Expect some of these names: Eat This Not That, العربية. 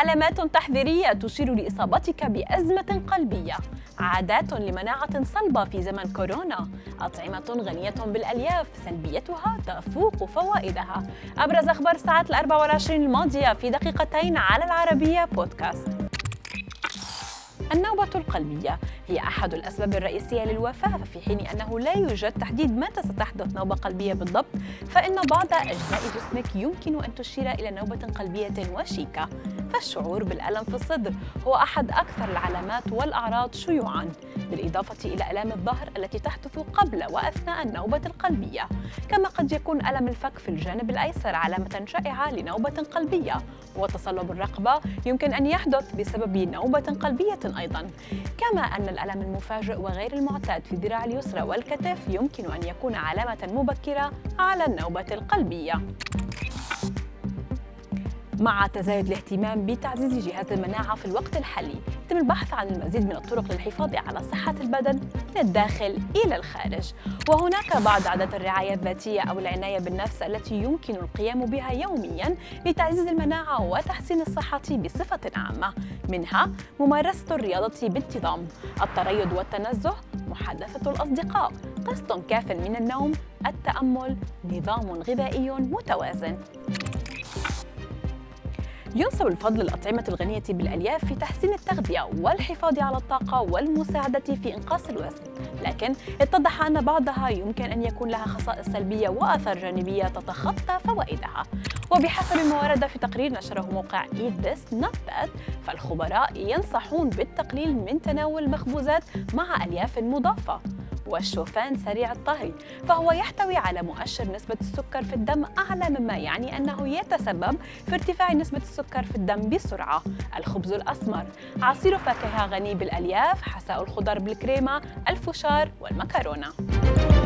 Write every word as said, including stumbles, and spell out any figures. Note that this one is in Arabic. علامات تحذيرية تشير لإصابتك بأزمة قلبية، عادات لمناعة صلبة في زمن كورونا، أطعمة غنية بالألياف سلبيتها تفوق فوائدها. أبرز أخبار الساعات الأربع والعشرين الماضية في دقيقتين على العربية بودكاست. النوبة القلبية هي أحد الأسباب الرئيسية للوفاة، في حين أنه لا يوجد تحديد متى ستحدث نوبة قلبية بالضبط، فإن بعض أجزاء جسمك يمكن أن تشير إلى نوبة قلبية وشيكة. فالشعور بالألم في الصدر هو أحد أكثر العلامات والأعراض شيوعاً، بالإضافة إلى آلام الظهر التي تحدث قبل وأثناء النوبة القلبية، كما قد يكون ألم الفك في الجانب الأيسر علامة شائعة لنوبة قلبية، وتصلب الرقبة يمكن أن يحدث بسبب نوبة قلبية أيضاً، كما أن الألم المفاجئ وغير المعتاد في الذراع اليسرى والكتف يمكن أن يكون علامة مبكرة على النوبة القلبية. مع تزايد الاهتمام بتعزيز جهاز المناعة في الوقت الحالي، يتم البحث عن المزيد من الطرق للحفاظ على صحة البدن من الداخل إلى الخارج، وهناك بعض عادات الرعاية الذاتية أو العناية بالنفس التي يمكن القيام بها يومياً لتعزيز المناعة وتحسين الصحة بصفة عامة، منها ممارسة الرياضة بانتظام، التريض والتنزه، محادثة الأصدقاء، قسط كاف من النوم، التأمل، نظام غذائي متوازن. ينسب الفضل للأطعمة الغنية بالألياف في تحسين التغذية والحفاظ على الطاقة والمساعدة في إنقاص الوزن، لكن اتضح أن بعضها يمكن أن يكون لها خصائص سلبية وآثار جانبية تتخطى فوائدها. وبحسب ما ورد في تقرير نشره موقع Eat This Not That، فالخبراء ينصحون بالتقليل من تناول مخبوزات مع ألياف مضافة. والشوفان سريع الطهي فهو يحتوي على مؤشر نسبة السكر في الدم أعلى، مما يعني أنه يتسبب في ارتفاع نسبة السكر في الدم بسرعة. الخبز الأسمر، عصير فاكهة غني بالألياف، حساء الخضار بالكريمة، الفشار والمكرونة.